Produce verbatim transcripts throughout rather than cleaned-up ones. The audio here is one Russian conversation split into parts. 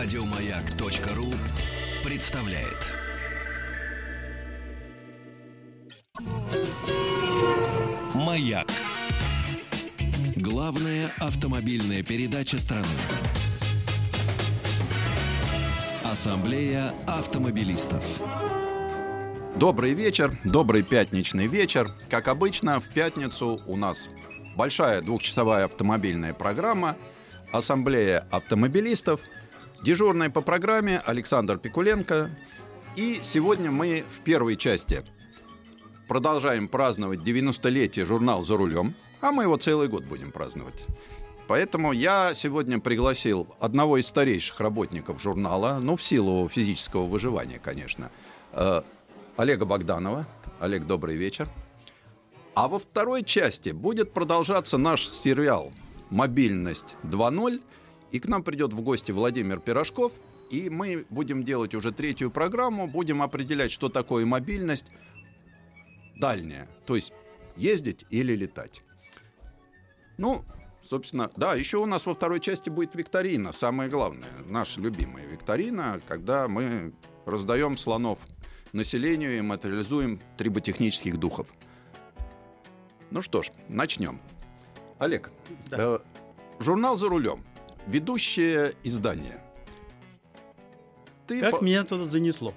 Радиомаяк.ру представляет. Маяк. Главная автомобильная передача страны. Ассамблея автомобилистов. Добрый вечер, добрый пятничный вечер. Как обычно, в пятницу у нас большая двухчасовая автомобильная программа «Ассамблея автомобилистов». Дежурный по программе Александр Пикуленко. И сегодня мы в первой части продолжаем праздновать девяностолетие журнала «За рулем». А мы его целый год будем праздновать. Поэтому я сегодня пригласил одного из старейших работников журнала, ну, в силу физического выживания, конечно, Олега Богданова. Олег, добрый вечер. А во второй части будет продолжаться наш сериал «Мобильность два ноль». И к нам придет в гости Владимир Пирожков. И мы будем делать уже третью программу. Будем определять, что такое мобильность дальняя. То есть ездить или летать. Ну, собственно, да, еще у нас во второй части будет викторина. Самое главное, наша любимая викторина, когда мы раздаем слонов населению и материализуем триботехнических духов. Ну что ж, начнем. Олег, да. э, журнал «За рулем». Ведущее издание. Ты как по... меня туда занесло?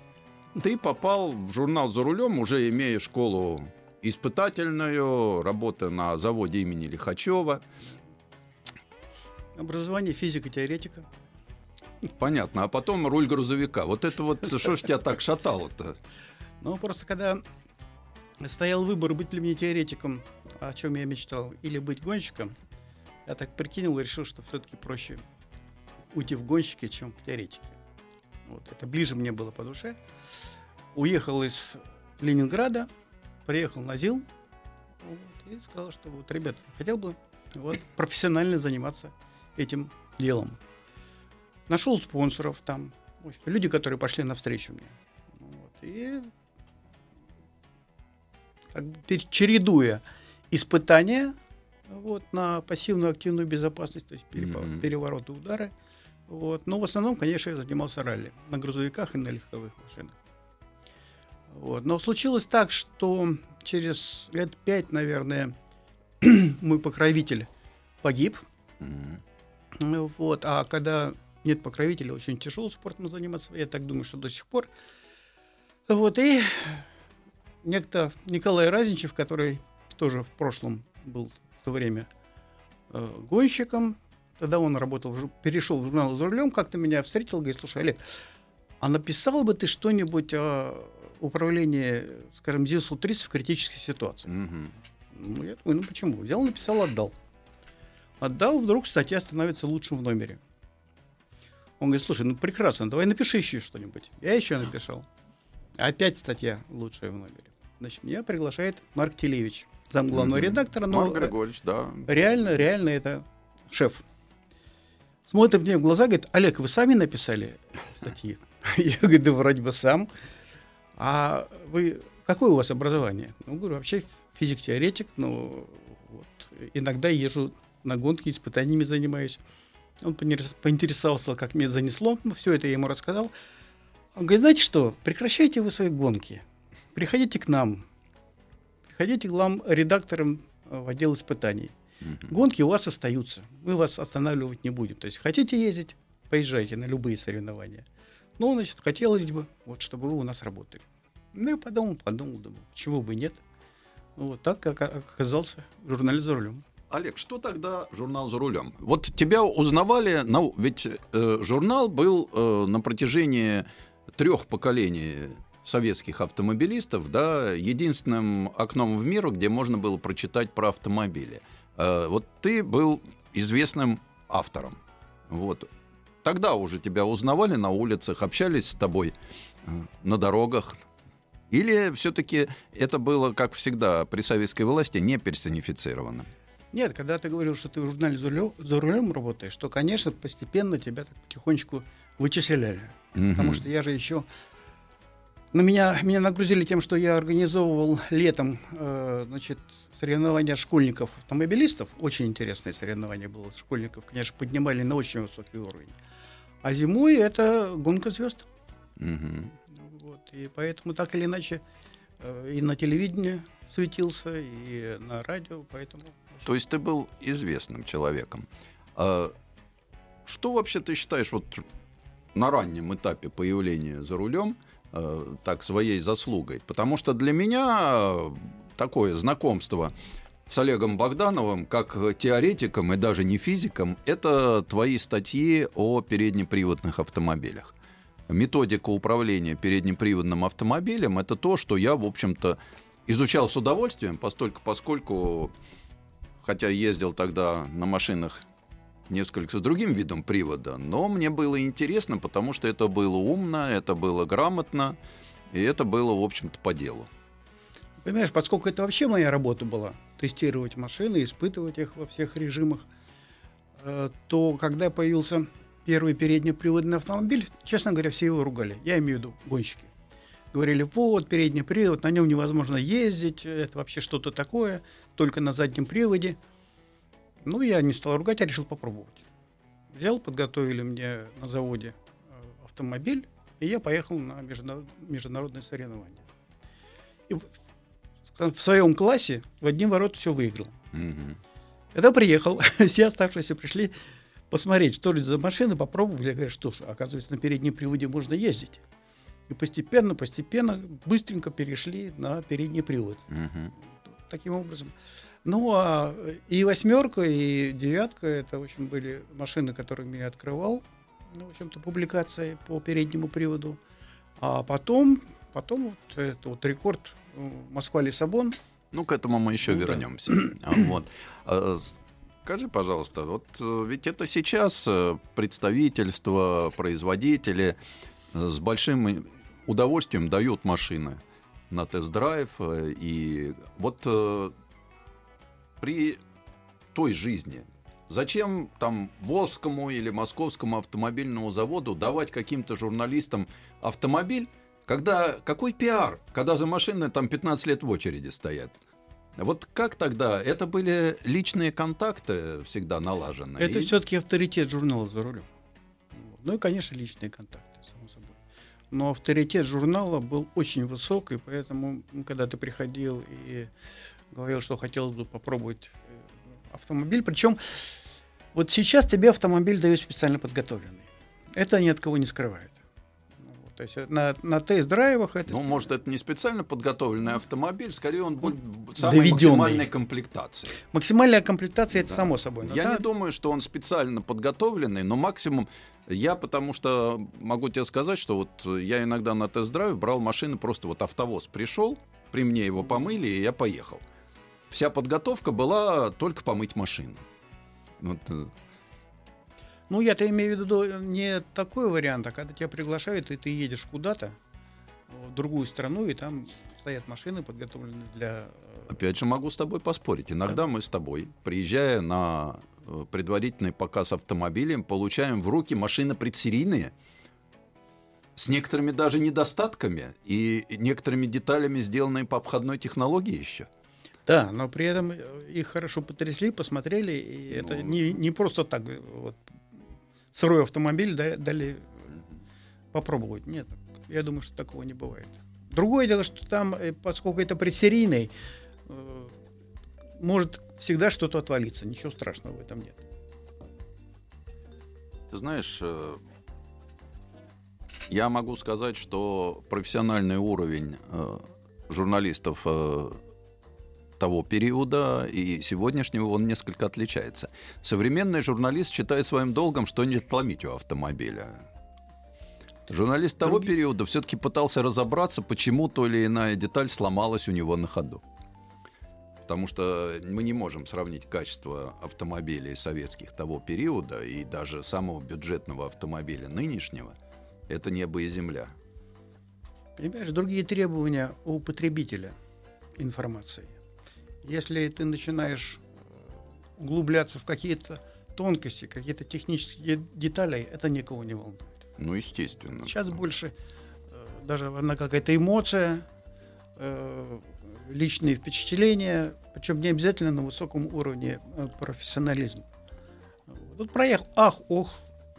Ты попал в журнал «За рулем», уже имея школу испытательную, работа на заводе имени Лихачева. Образование физико-теоретика. Понятно. А потом руль грузовика. Вот это вот, что ж тебя так шатало-то? Ну, просто когда стоял выбор, быть ли мне теоретиком, о чем я мечтал, или быть гонщиком, я так прикинул и решил, что все-таки проще уйти в гонщики, чем в теоретики. Вот, это ближе мне было по душе. Уехал из Ленинграда, приехал на ЗИЛ, вот, и сказал, что вот, ребят, хотел бы вот, профессионально заниматься этим делом. Нашел спонсоров там, люди, которые пошли навстречу мне. Вот, и как бы, чередуя испытания, вот, на пассивно-активную безопасность, то есть mm-hmm. перевороты, удары. Вот. Но в основном, конечно, я занимался ралли на грузовиках и на легковых машинах. Вот. Но случилось так, что через лет пять, наверное, мой покровитель погиб. Mm-hmm. Вот. А когда нет покровителя, очень тяжело спортом заниматься. Я так думаю, что до сих пор. Вот. И некто Николай Разничев, который тоже в прошлом был в то время э, гонщиком. Тогда он работал, в, перешел в журнал «За рулем», как-то меня встретил, говорит: слушай, Олег, а написал бы ты что-нибудь о управлении, скажем, ЗИСу тридцать в критической ситуации? Mm-hmm. Ну, я думаю, ну почему? Взял, написал, отдал. Отдал, вдруг статья становится лучшим в номере. Он говорит: слушай, ну прекрасно, давай напиши еще что-нибудь. Я еще написал. Опять статья лучшая в номере. Значит, меня приглашает Марк Телевич, зам главного mm-hmm. редактора, но Марк Григорьевич, да. реально, реально это шеф. Смотрит мне в глаза, говорит: Олег, вы сами написали статьи? Я говорю: да вроде бы сам. А вы, какое у вас образование? Ну, говорю, вообще физик-теоретик, но вот, иногда езжу на гонки, испытаниями занимаюсь. Он поинтересовался, как меня занесло, ну, все это я ему рассказал. Он говорит: знаете что, прекращайте вы свои гонки, приходите к нам. Ходите главным редактором в отдел испытаний. Mm-hmm. Гонки у вас остаются. Мы вас останавливать не будем. То есть хотите ездить, поезжайте на любые соревнования. Ну, значит, хотелось бы, вот, чтобы вы у нас работали. Ну, я подумал, подумал, думал, чего бы нет. Вот так как оказался журналист «За рулем». Олег, что тогда журнал «За рулем»? Вот тебя узнавали, ну, ведь э, журнал был э, на протяжении трех поколений советских автомобилистов, да, единственным окном в мир, где можно было прочитать про автомобили. Э, вот ты был известным автором. Вот. Тогда уже тебя узнавали на улицах, общались с тобой на дорогах? Или все-таки это было, как всегда, при советской власти не персонифицировано? Нет, когда ты говорил, что ты в журнале «За рулем» работаешь, то, конечно, постепенно тебя так потихонечку вычисляли. Угу. Потому что я же еще... Но меня, меня нагрузили тем, что я организовывал летом э, значит, соревнования школьников-автомобилистов. Очень интересное соревнование было. Школьников, конечно, поднимали на очень высокий уровень. А зимой это гонка звезд. Угу. Вот. И поэтому так или иначе и на телевидении светился, и на радио. Поэтому... То есть ты был известным человеком. А что вообще ты считаешь вот на раннем этапе появления «За рулем» так своей заслугой? Потому что для меня такое знакомство с Олегом Богдановым, как теоретиком и даже не физиком, это твои статьи о переднеприводных автомобилях. Методика управления переднеприводным автомобилем — это то, что я, в общем-то, изучал с удовольствием, постольку, поскольку, хотя ездил тогда на машинах несколько с другим видом привода, но мне было интересно, потому что это было умно, это было грамотно, и это было, в общем-то, по делу. Понимаешь, поскольку это вообще моя работа была, тестировать машины, испытывать их во всех режимах, то когда появился первый переднеприводный автомобиль, честно говоря, все его ругали. Я имею в виду гонщики. Говорили, вот, передний привод, на нем невозможно ездить, это вообще что-то такое, только на заднем приводе. Ну, я не стал ругать, я решил попробовать. Взял, подготовили мне на заводе автомобиль, и я поехал на международные соревнования. И в своем классе в одни ворота все выиграл. Mm-hmm. Когда приехал, все оставшиеся пришли посмотреть, что же за машины, попробовали. Я говорю, что ж, оказывается, на переднем приводе можно ездить. И постепенно, постепенно, быстренько перешли на передний привод. Mm-hmm. Таким образом... Ну, а и восьмерка, и девятка, это, в общем, были машины, которыми я открывал, ну, в общем-то, публикации по переднему приводу. А потом, потом вот это вот рекорд Москва-Лиссабон. Ну, к этому мы еще ну, вернемся. Да. Вот. А, скажи, пожалуйста, вот ведь это сейчас представительство, производители с большим удовольствием дают машины на тест-драйв, и вот... При той жизни зачем там Волжскому или Московскому автомобильному заводу давать каким-то журналистам автомобиль, когда какой пиар, когда за машины там пятнадцать лет в очереди стоят? Вот как тогда? Это были личные контакты всегда налажены. Это и... все-таки авторитет журнала «За рулем». Ну и, конечно, личные контакты, само собой. Но авторитет журнала был очень высок, и поэтому, когда ты приходил и говорил, что хотел бы попробовать автомобиль. Причем вот сейчас тебе автомобиль дают специально подготовленный. Это ни от кого не скрывает. То есть на, на тест-драйвах... Это... Ну, может, это не специально подготовленный автомобиль, скорее он будет в самой максимальной комплектации. Максимальная комплектация, да. Это само собой. Я да? не думаю, что он специально подготовленный, но максимум... Я потому что могу тебе сказать, что вот я иногда на тест-драйв брал машины, просто вот автовоз пришел, при мне его помыли, и я поехал. Вся подготовка была только помыть машину. Вот. Ну, я-то имею в виду не такой вариант, а когда тебя приглашают, и ты едешь куда-то, в другую страну, и там стоят машины, подготовленные для... Опять же, могу с тобой поспорить. Иногда да. мы с тобой, приезжая на предварительный показ автомобилей, получаем в руки машины предсерийные, с некоторыми даже недостатками и некоторыми деталями, сделанные по обходной технологии еще. Да, но при этом их хорошо потрясли, посмотрели, и ну... это не, не просто так вот сырой автомобиль дали попробовать. Нет, я думаю, что такого не бывает. Другое дело, что там, поскольку это предсерийный, может всегда что-то отвалиться. Ничего страшного в этом нет. Ты знаешь, я могу сказать, что профессиональный уровень журналистов того периода и сегодняшнего, он несколько отличается. Современный журналист считает своим долгом что-нибудь отломить у автомобиля. Журналист того Другие... периода все-таки пытался разобраться, почему то или иная деталь сломалась у него на ходу. Потому что мы не можем сравнить качество автомобилей советских того периода и даже самого бюджетного автомобиля нынешнего. Это небо и земля. Понимаешь, другие требования у потребителя информации. Если ты начинаешь углубляться в какие-то тонкости, какие-то технические детали, это никого не волнует. Ну, естественно. Сейчас больше даже одна какая-то эмоция, личные впечатления, причем не обязательно на высоком уровне профессионализма. Вот проехал, ах, ох,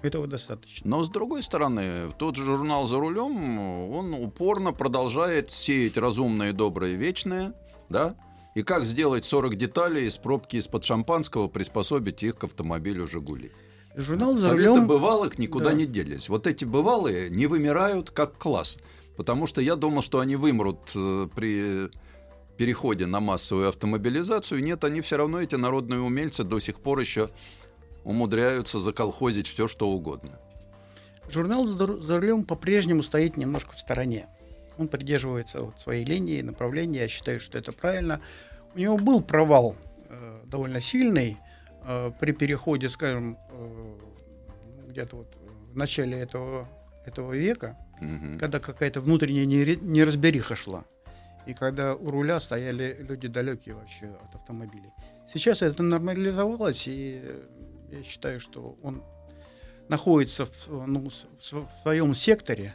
Этого достаточно. Но, с другой стороны, тот же журнал «За рулем», он упорно продолжает сеять разумное, доброе, вечное, да? И как сделать сорок деталей из пробки из-под шампанского, приспособить их к автомобилю «Жигули». Журнал «За рулем». Советы бывалых никуда да. не делись. Вот эти бывалые не вымирают как класс. Потому что я думал, что они вымрут при переходе на массовую автомобилизацию. Нет, они все равно, эти народные умельцы, до сих пор еще умудряются заколхозить все, что угодно. Журнал «За рулем» по-прежнему стоит немножко в стороне. Он придерживается вот своей линии, направления. Я считаю, что это правильно. У него был провал э, довольно сильный э, при переходе, скажем, э, где-то вот в начале этого, этого века, угу. когда какая-то внутренняя неразбериха шла. И когда у руля стояли люди далекие вообще от автомобилей. Сейчас это нормализовалось, и я считаю, что он находится в, ну, в своем секторе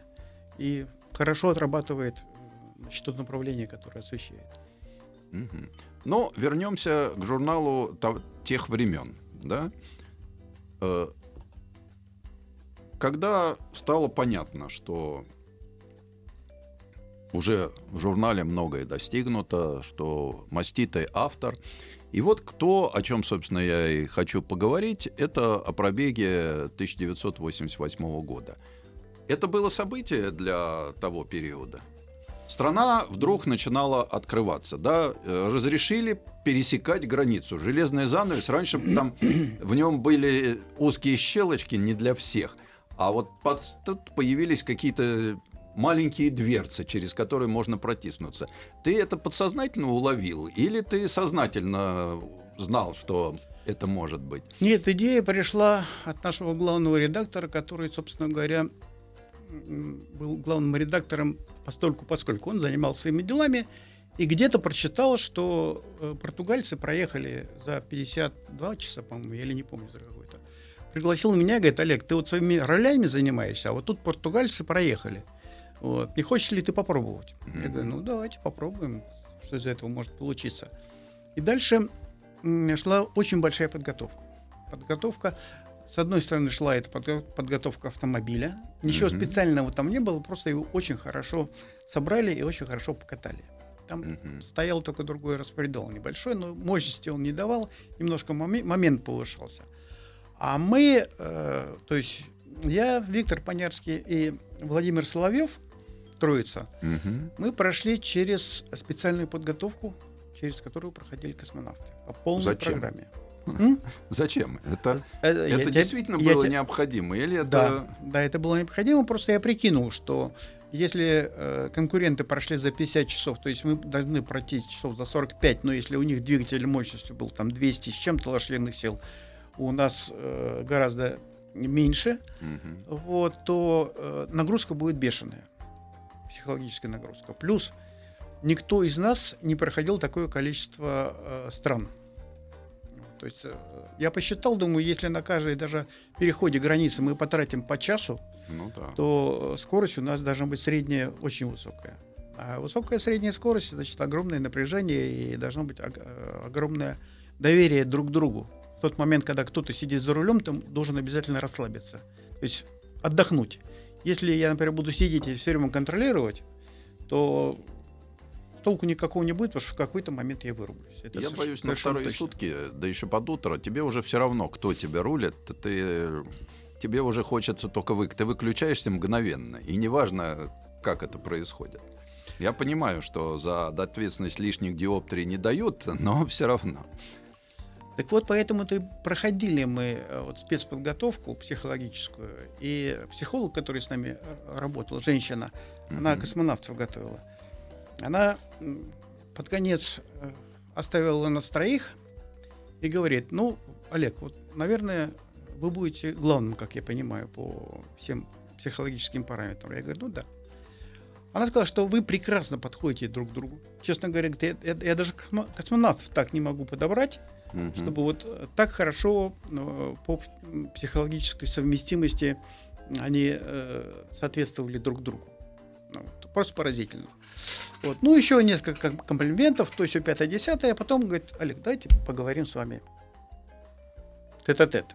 и хорошо отрабатывает, значит, то направление, которое освещает. Mm-hmm. Но вернемся к журналу то- тех времен. Да? Э- когда стало понятно, что уже в журнале многое достигнуто, что маститый автор. И вот кто, о чем, собственно, я и хочу поговорить, это о пробеге тысяча девятьсот восемьдесят восьмого года. Это было событие для того периода. Страна вдруг начинала открываться, да? Разрешили пересекать границу. Железный занавес, раньше там в нем были узкие щелочки, не для всех. А вот под, тут появились какие-то маленькие дверцы, через которые можно протиснуться. Ты это подсознательно уловил? Или ты сознательно знал, что это может быть? Нет, идея пришла от нашего главного редактора, который, собственно говоря, был главным редактором постольку, поскольку он занимался своими делами и где-то прочитал, что португальцы проехали за пятьдесят два часа, по-моему, или не помню за какой-то. Пригласил меня, говорит: Олег, ты вот своими ролями занимаешься, а вот тут португальцы проехали. Вот. Не хочешь ли ты попробовать? Mm-hmm. Я говорю, ну давайте попробуем, что из этого может получиться. И дальше шла очень большая подготовка. Подготовка, с одной стороны, шла эта подготовка автомобиля. Ничего mm-hmm. специального там не было, просто его очень хорошо собрали и очень хорошо покатали. Там mm-hmm. стоял только другой распредел небольшой, но мощности он не давал, немножко мом- момент повышался. А мы, э, то есть я, Виктор Панярский и Владимир Соловьев, Троица, угу. мы прошли через специальную подготовку, через которую проходили космонавты по полной Зачем? программе. М? Зачем? Это, это действительно тебя, было я, необходимо? Или это... Да, да, это было необходимо. Просто я прикинул, что если э, конкуренты прошли за пятьдесят часов, то есть мы должны пройти часов за сорок пять, но если у них двигатель мощностью был там двести с чем-то лошадиных сил, у нас э, гораздо меньше, угу. вот, то э, нагрузка будет бешеная. Психологическая нагрузка. Плюс никто из нас не проходил такое количество э, стран. То есть э, я посчитал, думаю, если на каждой даже переходе границы мы потратим по часу, ну, да. то скорость у нас должна быть средняя, очень высокая. А высокая средняя скорость, значит, огромное напряжение и должно быть о- огромное доверие друг к другу. В тот момент, когда кто-то сидит за рулем, ты должен обязательно расслабиться. То есть отдохнуть. Если я, например, буду сидеть и все время контролировать, то толку никакого не будет, потому что в какой-то момент я вырублюсь. Это я боюсь, на вторые точно. сутки, да еще под утро, тебе уже все равно, кто тебя рулит, ты, тебе уже хочется только вы. Ты выключаешься мгновенно, и неважно, как это происходит. Я понимаю, что за ответственность лишних диоптрий не дают, но все равно... Так вот, поэтому-то проходили мы вот спецподготовку психологическую. И психолог, который с нами работал, женщина, mm-hmm. она космонавтов готовила. Она под конец оставила нас троих и говорит: ну, Олег, вот, наверное, вы будете главным, как я понимаю, по всем психологическим параметрам. Я говорю: ну да. Она сказала, что вы прекрасно подходите друг к другу. Честно говоря, я, я, я даже космонавтов так не могу подобрать, угу. чтобы вот так хорошо ну, по психологической совместимости они э, соответствовали друг другу. Ну, просто поразительно. Вот. Ну, еще несколько комплиментов, то есть пятое-десятое, а потом говорит: Олег, давайте поговорим с вами тет-а-тет.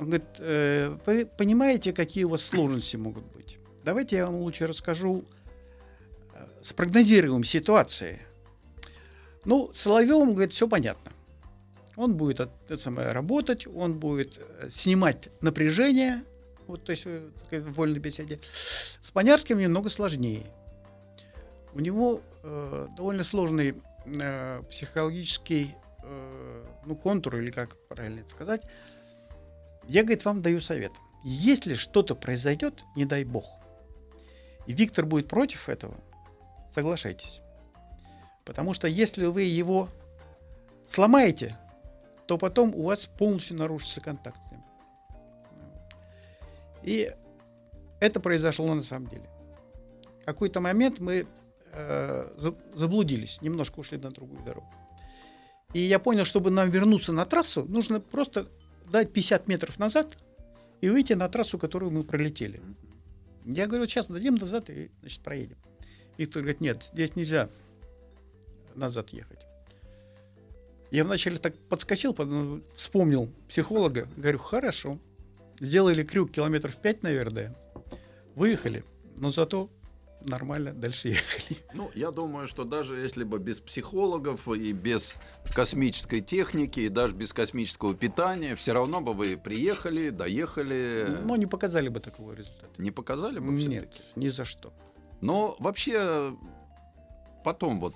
Он говорит, э, вы понимаете, какие у вас сложности могут быть? Давайте я вам лучше расскажу, спрогнозируем ситуации. Ну, Соловьевым, говорит, все понятно. Он будет это самое, работать, он будет снимать напряжение, вот, то есть в вольной беседе. С Панярским немного сложнее. У него э, довольно сложный э, психологический э, ну, контур, или как правильно это сказать. Я, говорит, вам даю совет. Если что-то произойдет, не дай бог, и Виктор будет против этого, соглашайтесь. Потому что если вы его сломаете, то потом у вас полностью нарушится контакт с ним. И это произошло на самом деле. В какой-то момент мы э, заблудились, немножко ушли на другую дорогу. И я понял, чтобы нам вернуться на трассу, нужно просто дать пятьдесят метров назад и выйти на трассу, которую мы пролетели. Я говорю, сейчас дадим назад и, значит, проедем. Виктор говорит, нет, здесь нельзя назад ехать. Я вначале так подскочил, потом вспомнил психолога. Говорю, хорошо. Сделали крюк километров пять, наверное. Выехали, но зато нормально дальше ехали. Ну, я думаю, что даже если бы без психологов и без космической техники, и даже без космического питания, все равно бы вы приехали, доехали. Но не показали бы такого результата. Не показали бы все-таки? Нет, ни за что. Но вообще... Потом вот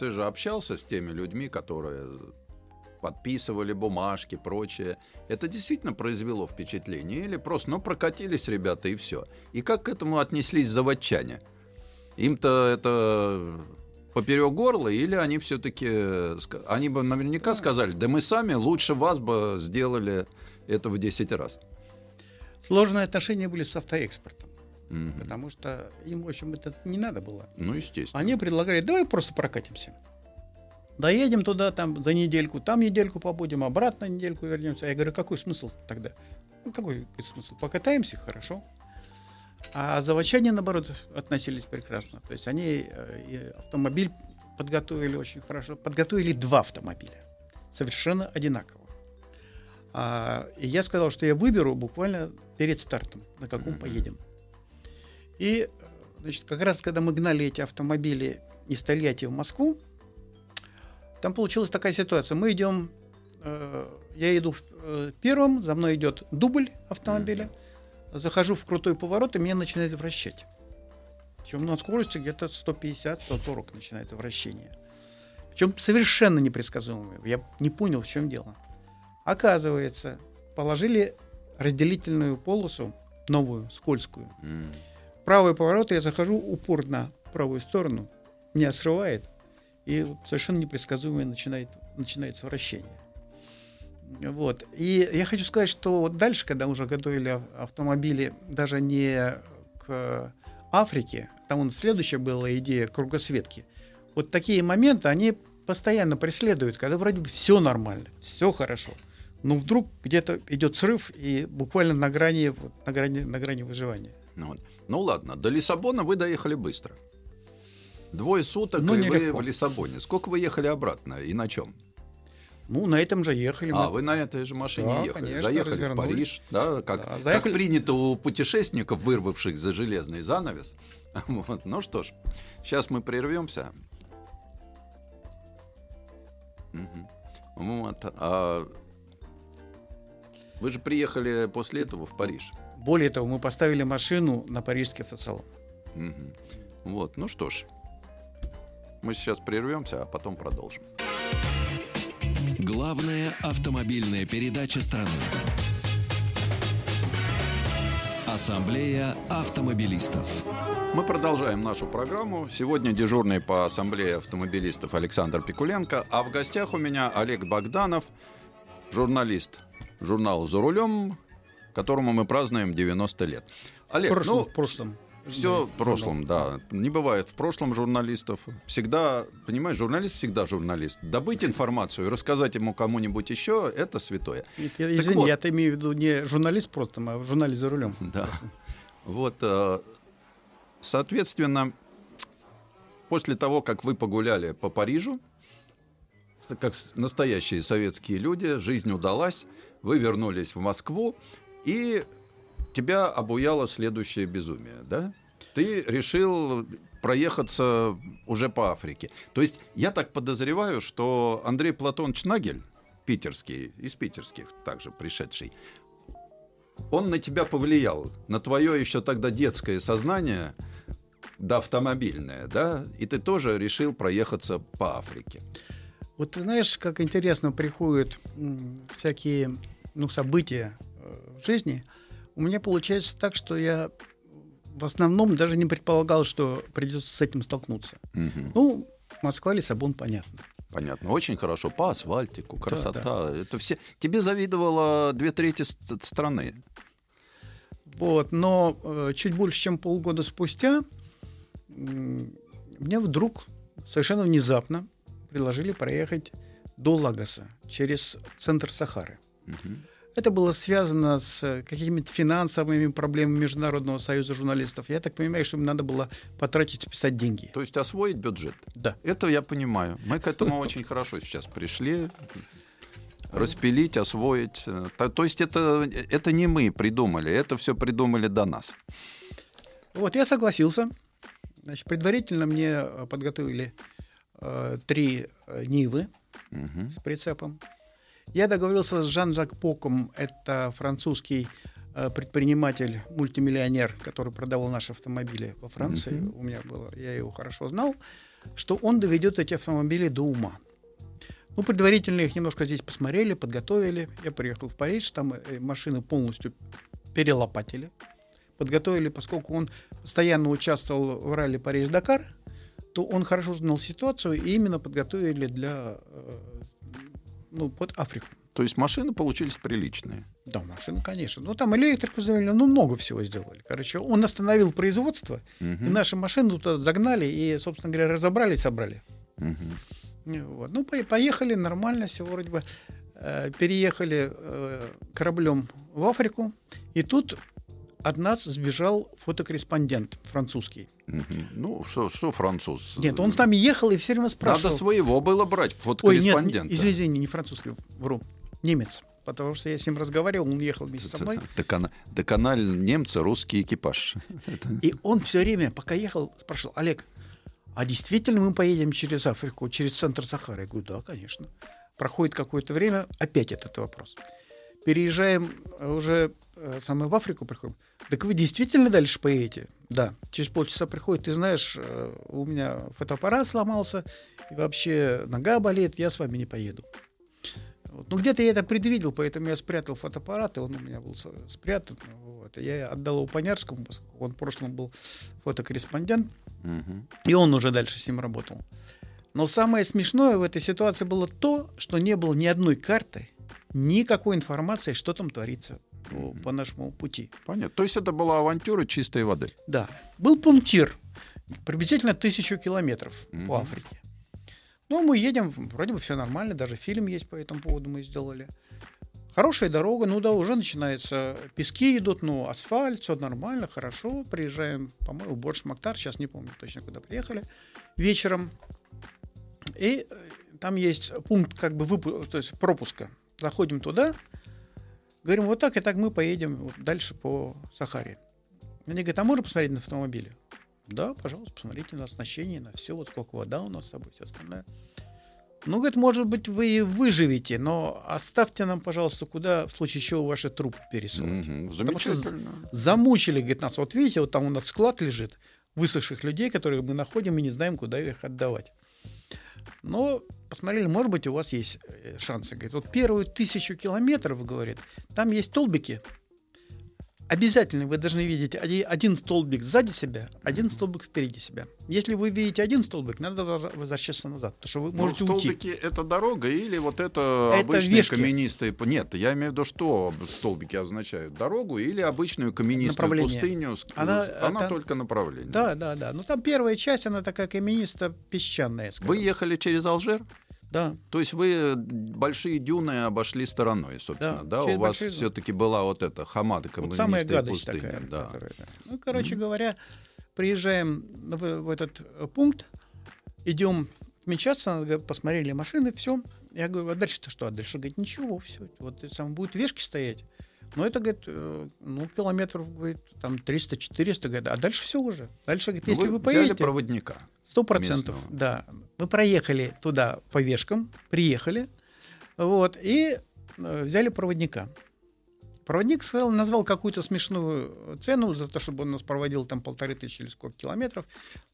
ты же общался с теми людьми, которые подписывали бумажки, прочее. Это действительно произвело впечатление? Или просто, ну, прокатились ребята и все? И как к этому отнеслись заводчане? Им-то это поперек горла, или они все-таки... Они бы наверняка сказали, да мы сами лучше вас бы сделали это в десять раз. Сложные отношения были с автоэкспортом. Потому что им, в общем, это не надо было. Ну, естественно. Они предлагали, давай просто прокатимся. Доедем туда, там, за недельку, там недельку побудем, обратно недельку вернемся. Я говорю, какой смысл тогда? Ну, какой смысл? Покатаемся, хорошо. А заводчане, наоборот, относились прекрасно. То есть они автомобиль подготовили очень хорошо. Подготовили два автомобиля, совершенно одинаковых. И я сказал, что я выберу буквально перед стартом, на каком поедем. И, значит, как раз, когда мы гнали эти автомобили из Тольятти в Москву, там получилась такая ситуация. Мы идем, э, я иду в, э, первым, за мной идет дубль автомобиля, mm-hmm. захожу в крутой поворот, и меня начинает вращать. Причем на скорости где-то сто пятьдесят - сто сорок начинает вращение. Причем совершенно непредсказуемое. Я не понял, в чем дело. Оказывается, положили разделительную полосу, новую, скользкую. Mm-hmm. Правый поворот, я захожу, упор на правую сторону, меня срывает, и совершенно непредсказуемое начинает, начинается вращение. Вот. И я хочу сказать, что вот дальше, когда уже готовили автомобили даже не к Африке, там у нас следующая была идея кругосветки, вот такие моменты, они постоянно преследуют, когда вроде бы все нормально, все хорошо, но вдруг где-то идет срыв, и буквально на грани, вот, на грани, на грани выживания. Ну, ну ладно, до Лиссабона вы доехали быстро. Двое суток, ну, и вы легко. В Лиссабоне. Сколько вы ехали обратно и на чем? Ну, на этом же ехали. А, мы... вы на этой же машине да, ехали. Конечно, заехали развернули. В Париж. Да, как, да, заехали... как принято у путешественников, вырвавших за железный занавес. Вот. Ну что ж, сейчас мы прервемся. Угу. Вот. А... Вы же приехали после этого в Париж. Более того, мы поставили машину на парижский автосалон. Угу. Вот, ну что ж, мы сейчас прервемся, а потом продолжим. Главная автомобильная передача страны. Ассамблея автомобилистов. Мы продолжаем нашу программу. Сегодня дежурный по Ассамблее автомобилистов Александр Пикуленко, а в гостях у меня Олег Богданов, журналист журнала «За рулем», которому мы празднуем девяносто лет. Олег, в прошлом, ну, в прошлом. Все в прошлом, да. Не бывает в прошлом журналистов. Всегда, понимаешь, журналист всегда журналист. Добыть информацию и рассказать ему кому-нибудь еще — это святое. Нет, я, извини, вот, я имею в виду не журналист просто, а журналист за рулем. Да. Вот, соответственно, после того, как вы погуляли по Парижу, как настоящие советские люди, жизнь удалась, вы вернулись в Москву, и тебя обуяло следующее безумие, да? Ты решил проехаться уже по Африке. То есть я так подозреваю, что Андрей Платонович Нагель, питерский, из питерских также пришедший, он на тебя повлиял, на твое еще тогда детское сознание, да, автомобильное, да, и ты тоже решил проехаться по Африке. Вот ты знаешь, как интересно приходят всякие, ну, события в жизни. У меня получается так, что я в основном даже не предполагал, что придется с этим столкнуться. Угу. Ну, Москва-Лиссабон, понятно. Понятно, очень хорошо, по асфальтику, красота. Да, да. Это все... Тебе завидовало две трети страны. Вот, но э, чуть больше, чем полгода спустя, э, мне вдруг, совершенно внезапно, предложили проехать до Лагоса, через центр Сахары. Угу. Это было связано с какими-то финансовыми проблемами Международного союза журналистов. Я так понимаю, что им надо было потратить, списать деньги. То есть освоить бюджет? Да. Это я понимаю. Мы к этому очень хорошо сейчас пришли. Распилить, освоить. То есть это, это не мы придумали. Это все придумали до нас. Вот, я согласился. Значит, предварительно мне подготовили э, три Нивы, угу, с прицепом. Я договорился с Жан-Жак Поком, это французский э, предприниматель, мультимиллионер, который продавал наши автомобили во Франции. Mm-hmm. У меня было, я его хорошо знал, что он доведет эти автомобили до ума. Ну, предварительно их немножко здесь посмотрели, подготовили. Я приехал в Париж, там машины полностью перелопатили, подготовили, поскольку он постоянно участвовал в ралли Париж-Дакар, то он хорошо знал ситуацию и именно подготовили для... Э, Ну, под Африку. То есть машины получились приличные? Да, машины, конечно. Ну, там электрику завели, ну, много всего сделали. Короче, он остановил производство, угу, и наши машины туда загнали и, собственно говоря, разобрали и собрали. Угу. Вот. Ну, поехали, нормально все вроде бы. Переехали кораблем в Африку, и тут от нас сбежал фотокорреспондент французский. Uh-huh. Ну, что, что француз? Нет, он там ехал и все время спрашивал. Надо своего было брать, фотокорреспондента. Ой, нет, извини, не французский, вру. Немец. Потому что я с ним разговаривал, он ехал вместе со мной. Доконал немца русский экипаж. И он все время, пока ехал, спрашивал: Олег, а действительно мы поедем через Африку, через центр Сахары? Я говорю: да, конечно. Проходит какое-то время, опять этот вопрос. Переезжаем уже самое в Африку, приходим. Так вы действительно дальше поедете? Да. Через полчаса приходит: ты знаешь, у меня фотоаппарат сломался, и вообще нога болит, я с вами не поеду. Вот. Ну, где-то я это предвидел, поэтому я спрятал фотоаппарат, и он у меня был спрятан. Вот. Я отдал его Панярскому, поскольку он в прошлом был фотокорреспондент, угу, и он уже дальше с ним работал. Но самое смешное в этой ситуации было то, что не было ни одной карты, никакой информации, что там творится по нашему пути. Понятно. То есть это была авантюра чистой воды. Да. Был пунктир. Приблизительно тысячу километров, угу, по Африке. Ну, мы едем, вроде бы все нормально. Даже фильм есть по этому поводу, мы сделали. Хорошая дорога. Ну да, уже начинается. Пески идут, ну, асфальт, все нормально, хорошо. Приезжаем, по-моему, в Борш-Мактар. Сейчас не помню точно, куда приехали. Вечером. И там есть пункт, как бы, вып... то есть пропуска. Заходим туда, говорим: вот так и так мы поедем дальше по Сахаре. Они говорят: а можно посмотреть на автомобили? Да, пожалуйста, посмотрите на оснащение, на все, вот сколько вода у нас с собой, все остальное. Ну, говорит, может быть, вы выживете, но оставьте нам, пожалуйста, куда, в случае чего, ваши трупы пересылать. Угу, потому что замучили, говорит, нас. Вот видите, вот там у нас склад лежит высохших людей, которых мы находим и не знаем, куда их отдавать. Но посмотрели, может быть, у вас есть шансы. Говорит, вот первую тысячу километров, говорит, там есть столбики. Обязательно вы должны видеть один столбик сзади себя, один столбик впереди себя. Если вы видите один столбик, надо возвращаться назад, потому что вы можете уйти. Столбики — это дорога или вот это, это обычные вешки, каменистые? Нет, я имею в виду, что столбики означают дорогу или обычную каменистую пустыню. Она, она там... только направление. Да, да, да. Но там первая часть, она такая каменисто-песчаная, скажем. Вы ехали через Алжир? Да. То есть вы большие дюны обошли стороной, собственно, да? Да? У вас все-таки была вот эта хамада, каменистая вот пустыня. Такая, да. Которая, да. Ну, короче mm-hmm. говоря, приезжаем в, в этот пункт, идем отмечаться, посмотрели машины, все. Я говорю, а дальше-то что? А дальше, говорит, ничего, все. Вот сам будет вешки стоять. Но это, говорит, ну, километров, говорит, там триста-четыреста, говорит, а дальше все уже. Дальше, говорит, если вы, вы поедете... Взяли проводника. Сто процентов, да. Мы проехали туда по вешкам, приехали, вот, и взяли проводника. Проводник сказал, назвал какую-то смешную цену за то, чтобы он нас проводил там полторы тысячи или сколько километров,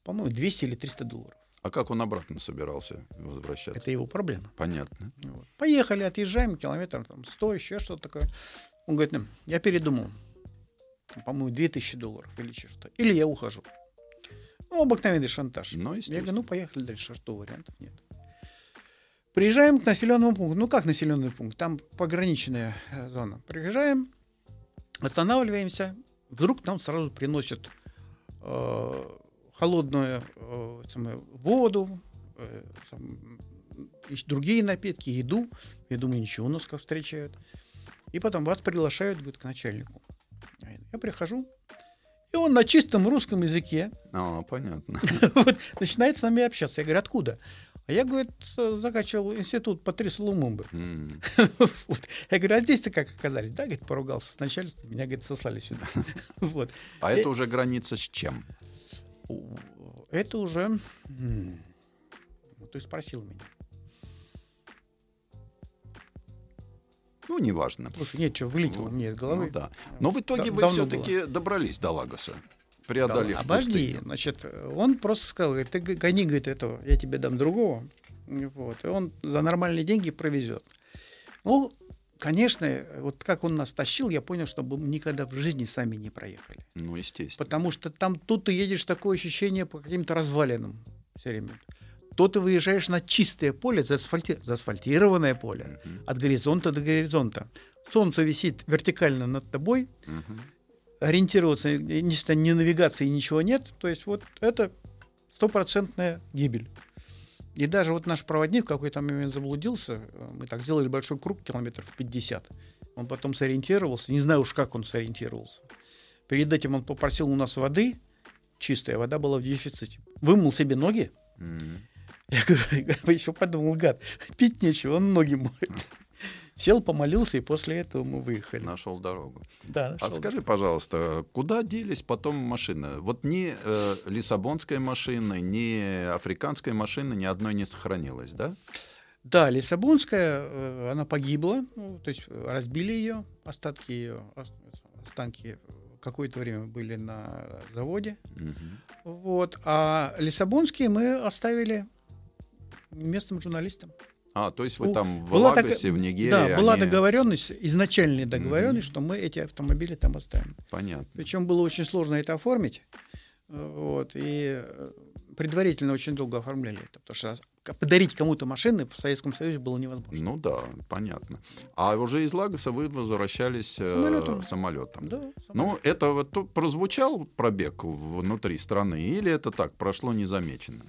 по-моему, двести или триста долларов. А как он обратно собирался возвращаться? Это его проблема. Понятно. Вот. Поехали, отъезжаем, километров там сто, еще что-то такое. Он говорит, я передумал, по-моему, две тысячи долларов или что-то. Или я ухожу. Ну, обыкновенный шантаж. Но, я говорю, ну, поехали дальше, что вариантов нет. Приезжаем к населенному пункту. Ну, как населенный пункт? Там пограничная зона. Приезжаем, останавливаемся. Вдруг нам сразу приносят э, холодную э, самую, воду, э, сам, и другие напитки, еду. Я думаю, ничего, у нас как встречают. И потом вас приглашают, говорит, к начальнику. Я прихожу, и он на чистом русском языке. А, понятно. Вот, начинает с нами общаться. Я говорю, откуда? А я, говорит, закачивал институт Патриса Лумумбы. Mm. Вот. Я говорю, а здесь-то как оказались? Да, говорит, поругался с начальством, меня, говорит, сослали сюда. Вот. А и... это уже граница с чем? Это уже... Вот ты спросил меня. Ну, неважно. Слушай, нет, что, вылетело вот. Мне из головы. Ну, да. Но в итоге Д- вы все-таки было. Добрались до Лагоса, преодолев да, обожди. Пустыню. Значит, он просто сказал, говорит, ты гони, говорит, этого, я тебе дам другого. Вот. И он за нормальные деньги провезет. Ну, конечно, вот как он нас тащил, я понял, что мы никогда в жизни сами не проехали. Ну, естественно. Потому что там тут ты едешь такое ощущение по каким-то развалинам все время. То ты выезжаешь на чистое поле, заасфальти... заасфальтированное поле, uh-huh. от горизонта до горизонта. Солнце висит вертикально над тобой, uh-huh. ориентироваться, ни, ни навигации, ничего нет. То есть вот это стопроцентная гибель. И даже вот наш проводник в какой-то момент заблудился. Мы так сделали большой круг, километров пятьдесят. Он потом сориентировался. Не знаю уж, как он сориентировался. Перед этим он попросил у нас воды. Чистая вода была в дефиците. Вымыл себе ноги. Uh-huh. Я говорю, я еще подумал, гад, пить нечего, он ноги моет. Сел, помолился, и после этого мы выехали. Нашел дорогу. Да, нашел а скажи, дорогу. Пожалуйста, куда делись потом машины? Вот ни э, лиссабонской машины, ни африканской машины ни одной не сохранилось, да? Да, лиссабонская, э, она погибла, ну, то есть разбили ее, остатки ее, останки какое-то время были на заводе. Угу. Вот, а лиссабонские мы оставили местным журналистам. А, то есть вы там в была Лагосе, так... в Нигерии. Да, была они... договоренность, изначальная договоренность, mm-hmm. что мы эти автомобили там оставим. Понятно. Причем было очень сложно это оформить. Вот, и предварительно очень долго оформляли это, потому что подарить кому-то машины в Советском Союзе было невозможно. Ну да, понятно. А уже из Лагоса вы возвращались самолетом. самолетом. Да, самолетом. Ну, это вот прозвучал пробег внутри страны, или это так прошло незамеченно?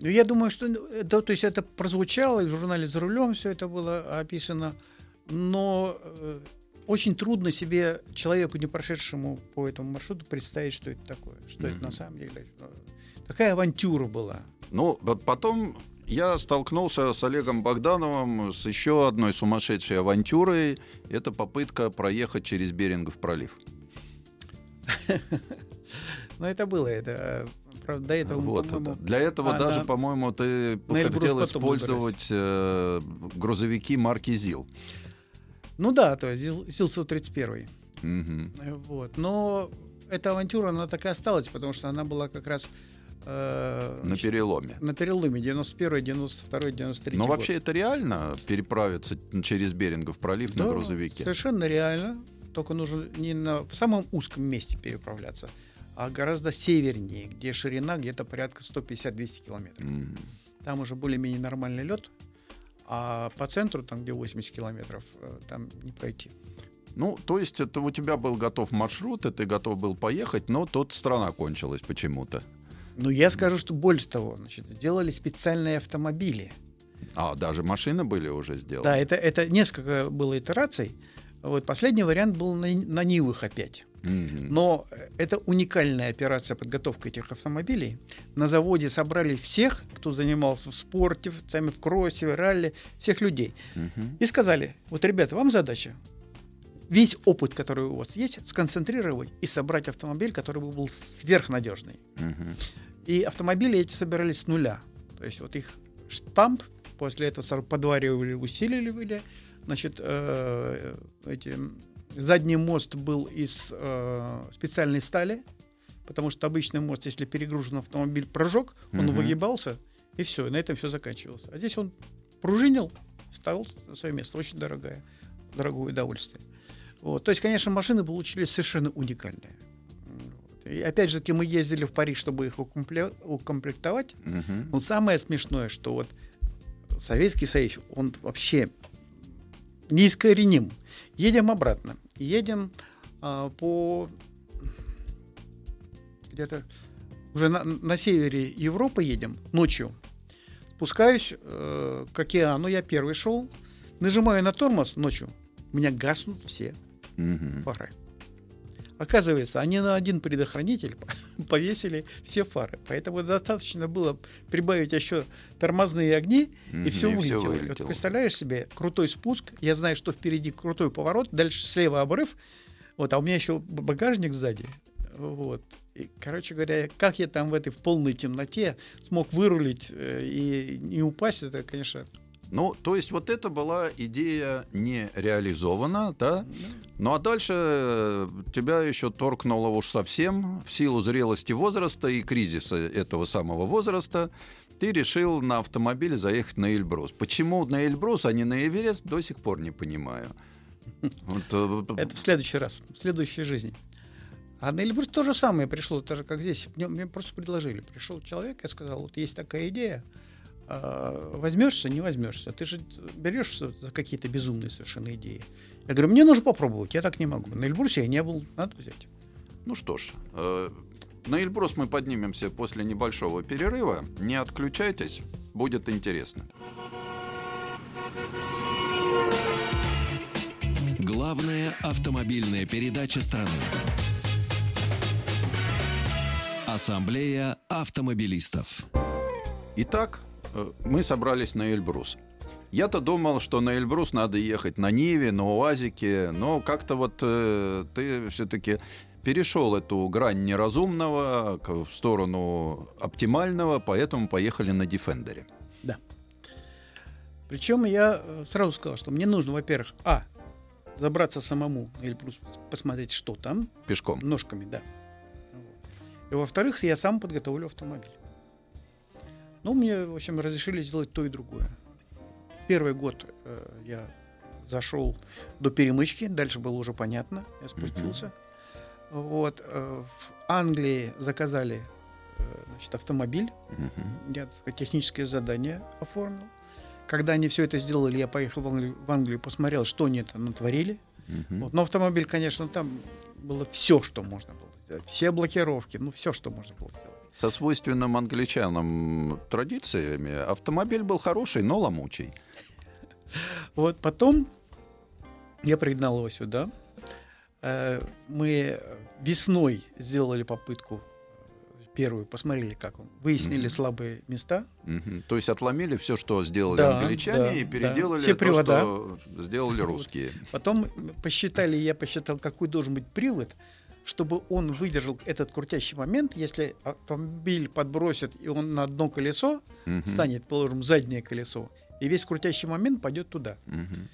Я думаю, что да, то есть это прозвучало, и в журнале «За рулем» все это было описано, но э, очень трудно себе, человеку, не прошедшему по этому маршруту, представить, что это такое, что mm-hmm. это на самом деле. Такая авантюра была. Ну, потом я столкнулся с Олегом Богдановым с еще одной сумасшедшей авантюрой. Это попытка проехать через Берингов пролив. Ну, это было, это... Правда, до этого, вот, по-моему... Для этого а, даже, да. по-моему, ты хотел использовать э, грузовики марки ЗИЛ. Ну да, то есть ЗИЛ сто тридцать один. Угу. Вот. Но эта авантюра, она так и осталась, потому что она была как раз... Э, на значит, переломе. На переломе девяносто первый, девяносто второй, девяносто третий Но год. Вообще это реально переправиться через Берингов пролив да, на грузовике? Совершенно реально. Только нужно не на, в самом узком месте переправляться, а гораздо севернее, где ширина где-то порядка сто пятьдесят - двести километров. Mm-hmm. Там уже более-менее нормальный лед, а по центру, там где восемьдесят километров, там не пройти. Ну, то есть это у тебя был готов маршрут, и ты готов был поехать, но тут страна кончилась почему-то. Ну, я скажу, что больше того, значит, сделали специальные автомобили. А, даже машины были уже сделаны? Да, это, это несколько было итераций. Вот. Последний вариант был на, на Нивах опять. Mm-hmm. Но это уникальная операция подготовки этих автомобилей. На заводе собрали всех, кто занимался в спорте, в, сами в кроссе, в ралли, всех людей. Mm-hmm. И сказали, вот, ребята, вам задача весь опыт, который у вас есть, сконцентрировать и собрать автомобиль, который был сверхнадежный. Uh-huh. И автомобили эти собирались с нуля. То есть вот их штамп, после этого подваривали, усиливали. Значит, э, эти, задний мост был из э, специальной стали, потому что обычный мост, если перегружен автомобиль, прыжок, он uh-huh. выгибался, и все, на этом все заканчивалось. А здесь он пружинил, ставил на свое место. Очень дорогое, дорогое удовольствие. Вот. То есть, конечно, машины получились совершенно уникальные. И опять же таки мы ездили в Париж, чтобы их укомплектовать. Uh-huh. Но самое смешное, что вот Советский Союз, он вообще неискореним. Едем обратно. Едем а, по... где-то уже на, на севере Европы едем ночью. Спускаюсь э, к океану, я первый шел. Нажимаю на тормоз ночью. У меня гаснут все uh-huh. фары. Оказывается, они на один предохранитель повесили все фары. Поэтому достаточно было прибавить еще тормозные огни, uh-huh. и все и вылетело. Все вылетело. Вот, представляешь себе, крутой спуск. Я знаю, что впереди крутой поворот, дальше слева обрыв. Вот, а у меня еще багажник сзади. Вот. И, короче говоря, как я там в этой в полной темноте смог вырулить и не упасть, это, конечно... Ну, то есть вот это была идея не реализована, да? Ну, а дальше тебя еще торкнуло уж совсем в силу зрелости возраста и кризиса этого самого возраста. Ты решил на автомобиле заехать на Эльбрус. Почему на Эльбрус, а не на Эверест, до сих пор не понимаю. Вот. Это в следующий раз, в следующей жизни. А на Эльбрус то же самое пришло, тоже как здесь. Мне, мне просто предложили. Пришел человек, я сказал, вот есть такая идея. Возьмешься, не возьмешься. Ты же берешься за какие-то безумные совершенно идеи. Я говорю, мне нужно попробовать, я так не могу. На Эльбрусе я не был, надо взять. Ну что ж, э, на Эльбрус мы поднимемся после небольшого перерыва. Не отключайтесь, будет интересно. Главная автомобильная передача страны. Ассамблея автомобилистов. Итак, мы собрались на Эльбрус. Я-то думал, что на Эльбрус надо ехать на Ниве, на УАЗике, но как-то вот э, ты все-таки перешел эту грань неразумного в сторону оптимального, поэтому поехали на Дефендере. Да. Причем я сразу сказал, что мне нужно, во-первых, а, забраться самому на Эльбрус, посмотреть, что там. Пешком. Ножками, да. И, во-вторых, я сам подготовлю автомобиль. Ну, мне, в общем, разрешили сделать то и другое. Первый год э, я зашел до перемычки, дальше было уже понятно, я спустился. Uh-huh. Вот, э, в Англии заказали э, значит, автомобиль, uh-huh. я, так сказать, техническое задание оформил. Когда они все это сделали, я поехал в Англию, в Англию посмотрел, что они там натворили. Uh-huh. Вот, но автомобиль, конечно, там было все, что можно было сделать. Все блокировки, ну, все, что можно было сделать. Со свойственным англичанам традициями автомобиль был хороший, но ломучий. Вот потом я пригнал его сюда. Мы весной сделали попытку первую, посмотрели, как он. Выяснили mm-hmm. слабые места. Mm-hmm. То есть отломили все, что сделали да, англичане, да, и переделали да. то, что сделали русские. Вот. Потом посчитали, я посчитал, какой должен быть привод, чтобы он выдержал этот крутящий момент, если автомобиль подбросит, и он на одно колесо uh-huh. станет, положим, заднее колесо, и весь крутящий момент пойдет туда. Uh-huh.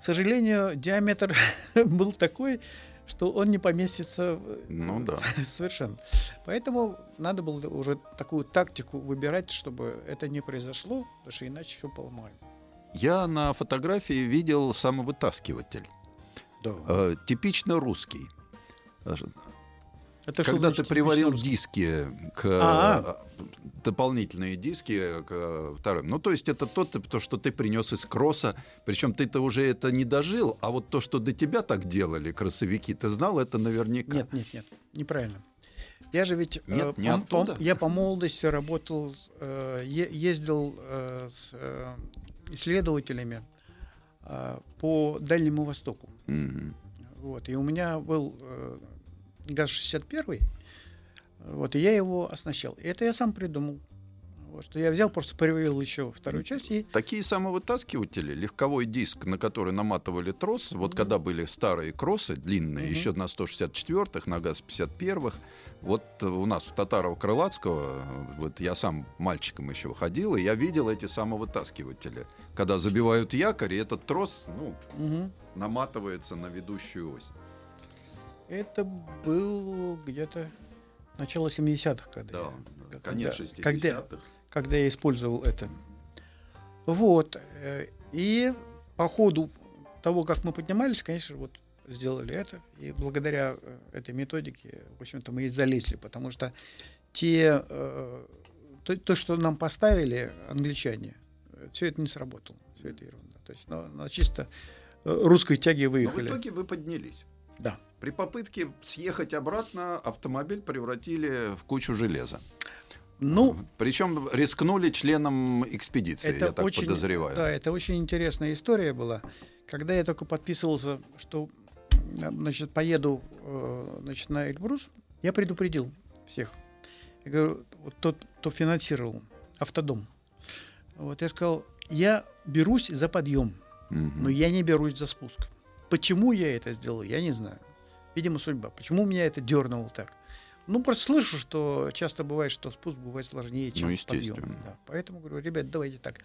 К сожалению, диаметр был такой, что он не поместится ну, да. совершенно. Поэтому надо было уже такую тактику выбирать, чтобы это не произошло, потому что иначе все поломаем. Я на фотографии видел самовытаскиватель. Да. Э, типично русский. Это когда ты приварил диски к А-а-а. дополнительные диски к вторым. Ну, то есть, это то, то, что ты принес из кросса. Причем ты-то уже это не дожил, а вот то, что до тебя так делали, кроссовики, ты знал, это наверняка. Нет, нет, нет, неправильно. Я же ведь нет, э, не по, по, я по молодости работал, э, ездил э, с э, исследователями э, по Дальнему Востоку. Mm-hmm. Вот, и у меня был э, ГАЗ шестьдесят один, вот, и я его оснащал. И это я сам придумал. Что я взял, просто привел еще вторую часть. И... Такие самовытаскиватели, легковой диск, на который наматывали трос, вот mm-hmm. когда были старые кроссы длинные, mm-hmm. еще на сто шестьдесят четвёртых, на ГАЗ пятьдесят первых, вот у нас в Татарово-Крылатского, вот я сам мальчиком еще ходил, и я видел эти самовытаскиватели. Когда забивают якорь, и этот трос, ну, mm-hmm. наматывается на ведущую ось. Это был где-то начало семидесятых, когда да, я... конец шестидесятых. Когда... когда я использовал это. Вот. И по ходу того, как мы поднимались, конечно, вот сделали это. И благодаря этой методике, в общем-то, мы и залезли. Потому что те, то, то, что нам поставили англичане, все это не сработало. Все это ерунда. То есть на, на чисто русской тяге выехали. Но в итоге вы поднялись. Да. При попытке съехать обратно автомобиль превратили в кучу железа. Ну, причем рискнули членом экспедиции, я так очень, подозреваю. Да, это очень интересная история была. Когда я только подписывался, что, значит, поеду, значит, на Эльбрус, я предупредил всех. Я говорю, вот тот, кто финансировал автодом, вот я сказал, я берусь за подъем, угу. но я не берусь за спуск. Почему я это сделал, я не знаю. Видимо, судьба. Почему меня это дернуло так? Ну, просто слышу, что часто бывает, что спуск бывает сложнее, чем ну, подъем. Да. Поэтому говорю, ребят, давайте так.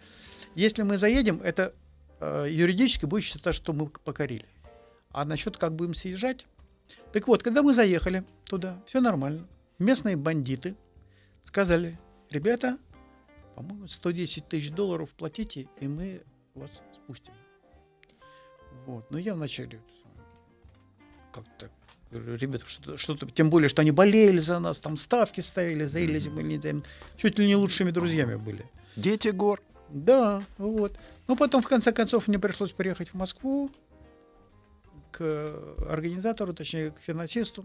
Если мы заедем, это э, юридически будет считаться, что мы покорили. А насчет как будем съезжать? Так вот, когда мы заехали туда, все нормально. Местные бандиты сказали, ребята, по-моему, сто десять тысяч долларов платите, и мы вас спустим. Вот. Но я вначале как-то... Ребята, что-то, что-то, тем более, что они болели за нас, там ставки ставили, заелись, были, заелись, чуть ли не лучшими друзьями были. Дети гор. Да, вот. Но потом, в конце концов, мне пришлось приехать в Москву к организатору, точнее, к финансисту.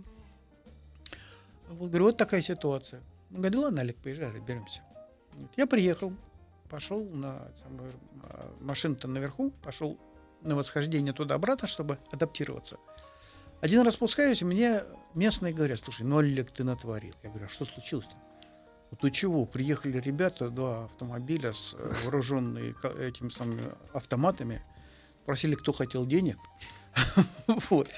Вот, говорю, вот такая ситуация. Он говорит, ладно, Олег, поезжай, разберемся. Я приехал, пошел на... Машина-то наверху, пошел на восхождение туда-обратно, чтобы адаптироваться. Один раз спускаюсь, и мне местные говорят, слушай, ну, Олег, ты натворил. Я говорю, а что случилось-то? Вот у чего? Приехали ребята, два автомобиля, с, вооруженные этими самыми автоматами, спросили, кто хотел денег. Вот.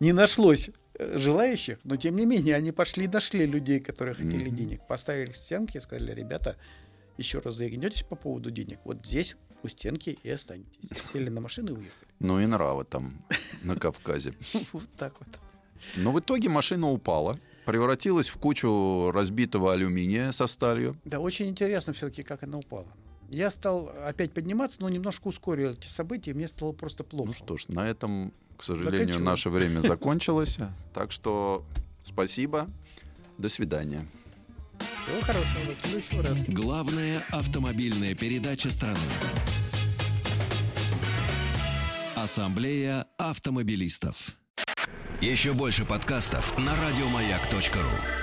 Не нашлось желающих, но, тем не менее, они пошли и нашли людей, которые хотели mm-hmm. денег. Поставили стенки и сказали, ребята, еще раз заигнетесь по поводу денег. Вот здесь у стенки и останетесь. Сели на машину и уехали. Ну и нравы там на Кавказе. Вот так вот. Но в итоге машина упала, превратилась в кучу разбитого алюминия со сталью. Да, очень интересно все-таки, как она упала. Я стал опять подниматься, но немножко ускорил эти события, и мне стало просто плохо. Ну что ж, на этом, к сожалению, наше время закончилось. Так что спасибо. До свидания. Всего хорошего, до следующего раза. Главная автомобильная передача страны. Ассамблея автомобилистов. Еще больше подкастов на радиомаяк точка ру.